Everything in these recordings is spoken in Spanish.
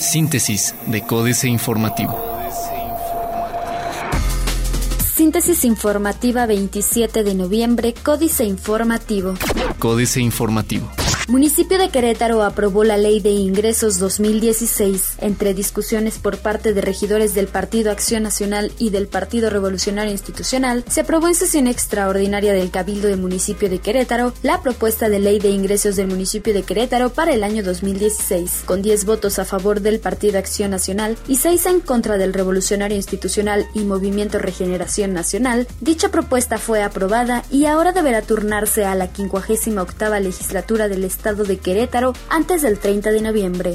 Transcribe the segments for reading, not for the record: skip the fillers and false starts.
Síntesis de Códice Informativo. Síntesis informativa 27 de noviembre, Códice Informativo. Códice Informativo. Municipio de Querétaro aprobó la Ley de Ingresos 2016. Entre discusiones por parte de regidores del Partido Acción Nacional y del Partido Revolucionario Institucional, se aprobó en sesión extraordinaria del Cabildo del Municipio de Querétaro la propuesta de Ley de Ingresos del Municipio de Querétaro para el año 2016, con 10 votos a favor del Partido Acción Nacional y 6 en contra del Revolucionario Institucional y Movimiento Regeneración Nacional. Dicha propuesta fue aprobada y ahora deberá turnarse a la 58ª legislatura del Estado de Querétaro antes del 30 de noviembre.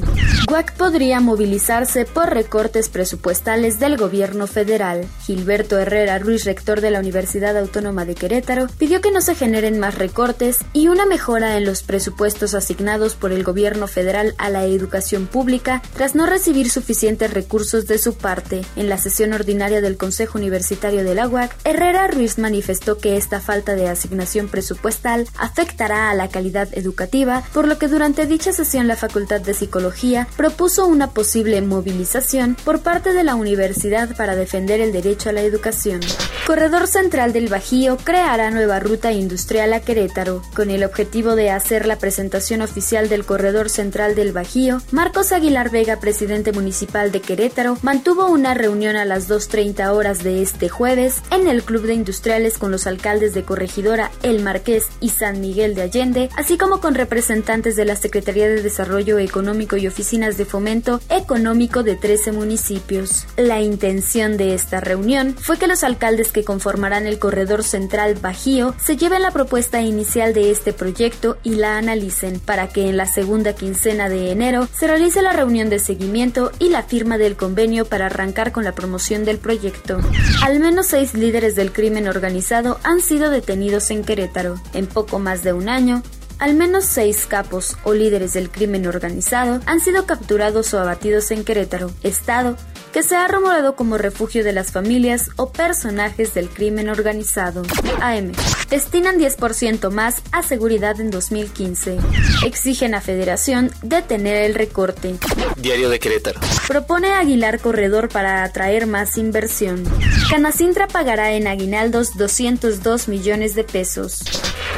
UAC podría movilizarse por recortes presupuestales del gobierno federal. Gilberto Herrera Ruiz, rector de la Universidad Autónoma de Querétaro, pidió que no se generen más recortes y una mejora en los presupuestos asignados por el gobierno federal a la educación pública tras no recibir suficientes recursos de su parte. En la sesión ordinaria del Consejo Universitario de la UAC, Herrera Ruiz manifestó que esta falta de asignación presupuestal afectará a la calidad educativa, por lo que durante dicha sesión la Facultad de Psicología propuso una posible movilización por parte de la universidad para defender el derecho a la educación. Corredor Central del Bajío creará nueva ruta industrial a Querétaro. Con el objetivo de hacer la presentación oficial del Corredor Central del Bajío, Marcos Aguilar Vega, presidente municipal de Querétaro, mantuvo una reunión a las 2:30 horas de este jueves en el Club de Industriales con los alcaldes de Corregidora, El Marqués y San Miguel de Allende, así como con representantes de la Secretaría de Desarrollo Económico y oficinas de fomento económico de 13 municipios. La intención de esta reunión fue que los alcaldes que conformarán el Corredor Central Bajío se lleven la propuesta inicial de este proyecto y la analicen, para que en la segunda quincena de enero se realice la reunión de seguimiento y la firma del convenio para arrancar con la promoción del proyecto. Al menos 6 líderes del crimen organizado han sido detenidos en Querétaro. En poco más de un año, al menos 6 capos o líderes del crimen organizado han sido capturados o abatidos en Querétaro, estado que se ha rumorado como refugio de las familias o personajes del crimen organizado. AM. Destinan 10% más a seguridad en 2015. Exigen a Federación detener el recorte. Diario de Querétaro. Propone Aguilar Corredor para atraer más inversión. Canacintra pagará en aguinaldos 202 millones de pesos.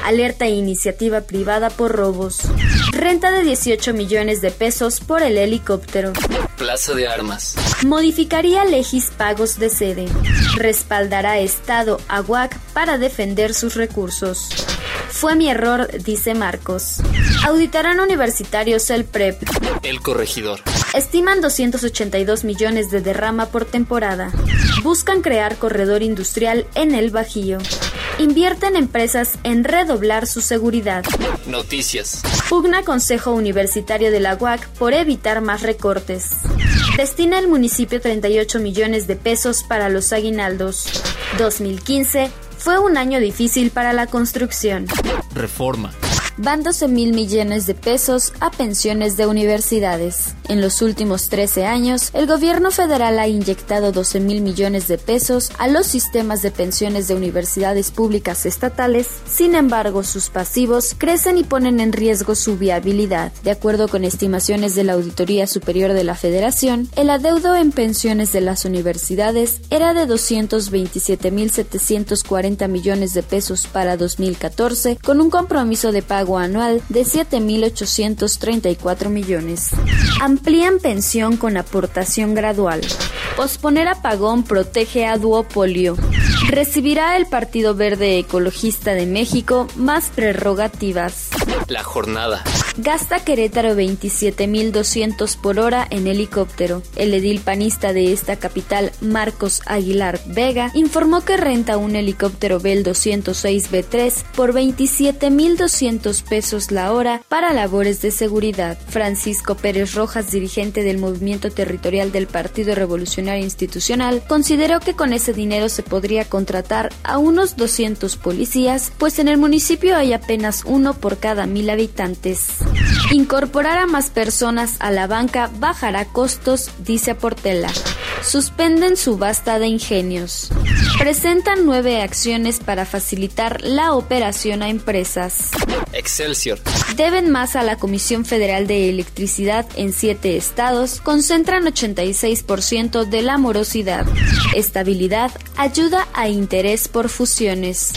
Alerta e iniciativa privada por robos. Renta de 18 millones de pesos por el helicóptero. Plaza de armas. Modificaría legis pagos de sede. Respaldará Estado a UAC para defender sus recursos. Fue mi error, dice Marcos. Auditarán universitarios el PREP. El corregidor. Estiman 282 millones de derrama por temporada. Buscan crear corredor industrial en el Bajío. Invierten empresas en redoblar su seguridad. Noticias. Pugna Consejo Universitario de la UAC por evitar más recortes. Destina el municipio 38 millones de pesos para los aguinaldos. 2015 fue un año difícil para la construcción. Reforma. Van 12,000 millones de pesos a pensiones de universidades. En los últimos 13 años, el gobierno federal ha inyectado 12,000 millones de pesos a los sistemas de pensiones de universidades públicas estatales. Sin embargo, sus pasivos crecen y ponen en riesgo su viabilidad. De acuerdo con estimaciones de la Auditoría Superior de la Federación, el adeudo en pensiones de las universidades era de 227,740 millones de pesos para 2014, con un compromiso de pago anual de 7,834 millones. Amplían pensión con aportación gradual. Posponer apagón protege a duopolio. Recibirá el Partido Verde Ecologista de México más prerrogativas. La jornada. Gasta Querétaro 27,200 por hora en helicóptero. El edil panista de esta capital, Marcos Aguilar Vega, informó que renta un helicóptero Bell 206 B3 por 27,200 pesos la hora para labores de seguridad. Francisco Pérez Rojas, dirigente del Movimiento Territorial del Partido Revolucionario Institucional, consideró que con ese dinero se podría contratar a unos 200 policías, pues en el municipio hay apenas uno por cada 1,000 habitantes. Incorporar a más personas a la banca bajará costos, dice Portela. Suspenden subasta de ingenios. Presentan 9 acciones para facilitar la operación a empresas. Excelsior. Deben más a la Comisión Federal de Electricidad en 7 estados. Concentran 86% de la morosidad. Estabilidad. Ayuda a interés por fusiones.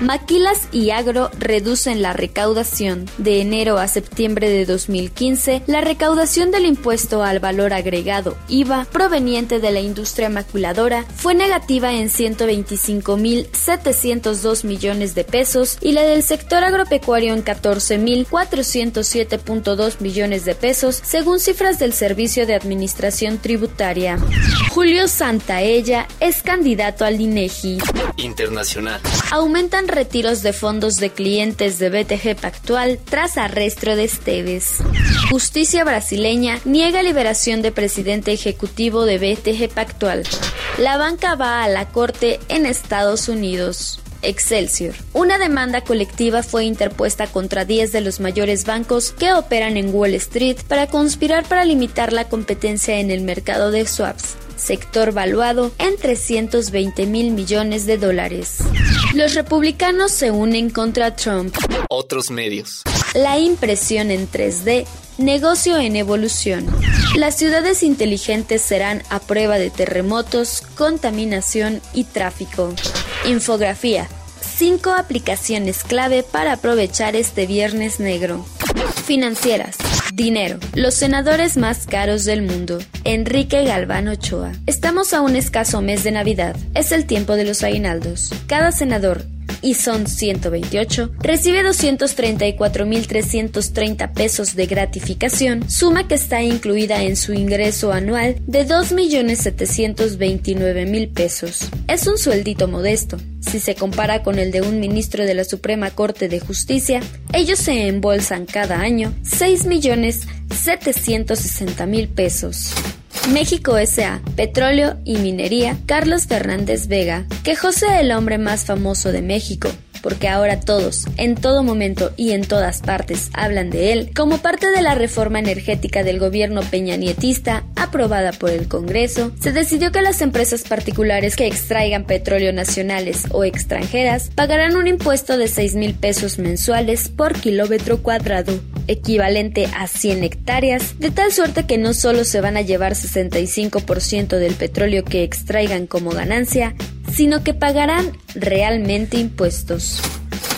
Maquilas y Agro reducen la recaudación. De enero a septiembre de 2015, la recaudación del impuesto al valor agregado, IVA, proveniente de la industria maculadora, fue negativa en 125.702 millones de pesos y la del sector agropecuario en 14.407.2 millones de pesos, según cifras del Servicio de Administración Tributaria. Julio Santaella es candidato al INEGI. Internacional. Aumentan retiros de fondos de clientes de BTG Pactual tras arresto de Esteves. Justicia brasileña niega liberación de presidente ejecutivo de BTG Pactual. La banca va a la corte en Estados Unidos. Excelsior. Una demanda colectiva fue interpuesta contra 10 de los mayores bancos que operan en Wall Street para conspirar para limitar la competencia en el mercado de swaps, sector valuado en $320 mil millones. Los republicanos se unen contra Trump. Otros medios. La impresión en 3D, negocio en evolución. Las ciudades inteligentes serán a prueba de terremotos, contaminación y tráfico. Infografía. 5 aplicaciones clave para aprovechar este viernes negro. Financieras. Dinero. Los senadores más caros del mundo. Enrique Galván Ochoa. Estamos a un escaso mes de Navidad. Es el tiempo de los aguinaldos. Cada senador, y son 128, recibe 234.330 pesos de gratificación, suma que está incluida en su ingreso anual de 2.729.000 pesos. Es un sueldito modesto. Si se compara con el de un ministro de la Suprema Corte de Justicia, ellos se embolsan cada año 6.760.000 pesos. México S.A., Petróleo y Minería, Carlos Fernández Vega. Quejóse el hombre más famoso de México, porque ahora todos, en todo momento y en todas partes, hablan de él, como parte de la reforma energética del gobierno peñanietista, aprobada por el Congreso, se decidió que las empresas particulares que extraigan petróleo nacionales o extranjeras pagarán un impuesto de 6,000 pesos mensuales por kilómetro cuadrado, equivalente a 100 hectáreas, de tal suerte que no solo se van a llevar 65% del petróleo que extraigan como ganancia, sino que pagarán realmente impuestos.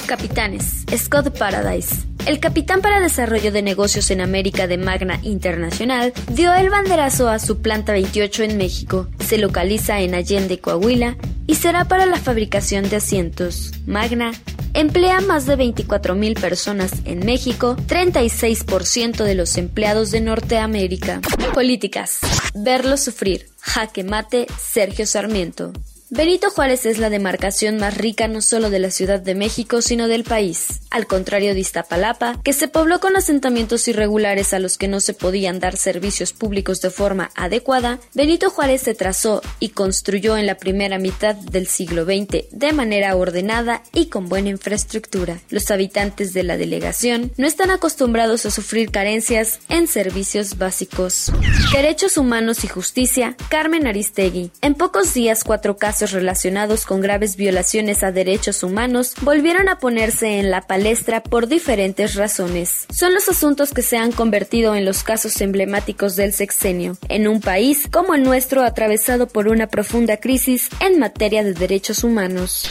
Capitanes. Scott Paradise. El capitán para desarrollo de negocios en América de Magna Internacional dio el banderazo a su planta 28 en México. Se localiza en Allende, Coahuila, y será para la fabricación de asientos. Magna emplea más de 24,000 personas en México, 36% de los empleados de Norteamérica. Políticas. Verlo sufrir. Jaque mate, Sergio Sarmiento. Benito Juárez es la demarcación más rica no solo de la Ciudad de México, sino del país, al contrario de Iztapalapa, que se pobló con asentamientos irregulares a los que no se podían dar servicios públicos de forma adecuada. Benito Juárez se trazó y construyó en la primera mitad del siglo XX de manera ordenada y con buena infraestructura. Los habitantes de la delegación no están acostumbrados a sufrir carencias en servicios básicos. Derechos humanos y justicia, Carmen Aristegui. En pocos días, 4 casos relacionados con graves violaciones a derechos humanos volvieron a ponerse en la palestra por diferentes razones. Son los asuntos que se han convertido en los casos emblemáticos del sexenio, en un país como el nuestro atravesado por una profunda crisis en materia de derechos humanos.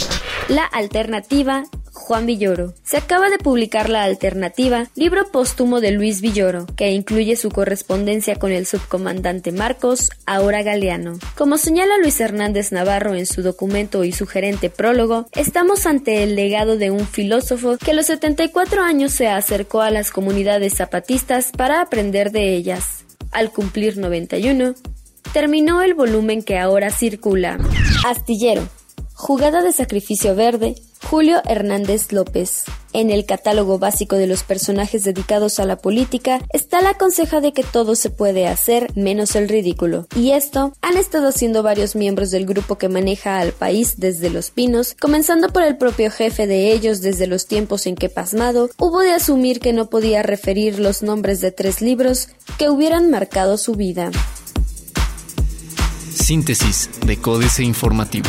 La alternativa, Juan Villoro. Se acaba de publicar La Alternativa, libro póstumo de Luis Villoro, que incluye su correspondencia con el subcomandante Marcos, ahora Galeano. Como señala Luis Hernández Navarro en su documento y sugerente prólogo, estamos ante el legado de un filósofo que a los 74 años se acercó a las comunidades zapatistas para aprender de ellas. Al cumplir 91, terminó el volumen que ahora circula. Astillero. Jugada de sacrificio verde, Julio Hernández López. En el catálogo básico de los personajes dedicados a la política está la conseja de que todo se puede hacer menos el ridículo. Y esto han estado haciendo varios miembros del grupo que maneja al país desde Los Pinos, comenzando por el propio jefe de ellos desde los tiempos en que pasmado hubo de asumir que no podía referir los nombres de 3 libros que hubieran marcado su vida. Síntesis de Códice Informativo.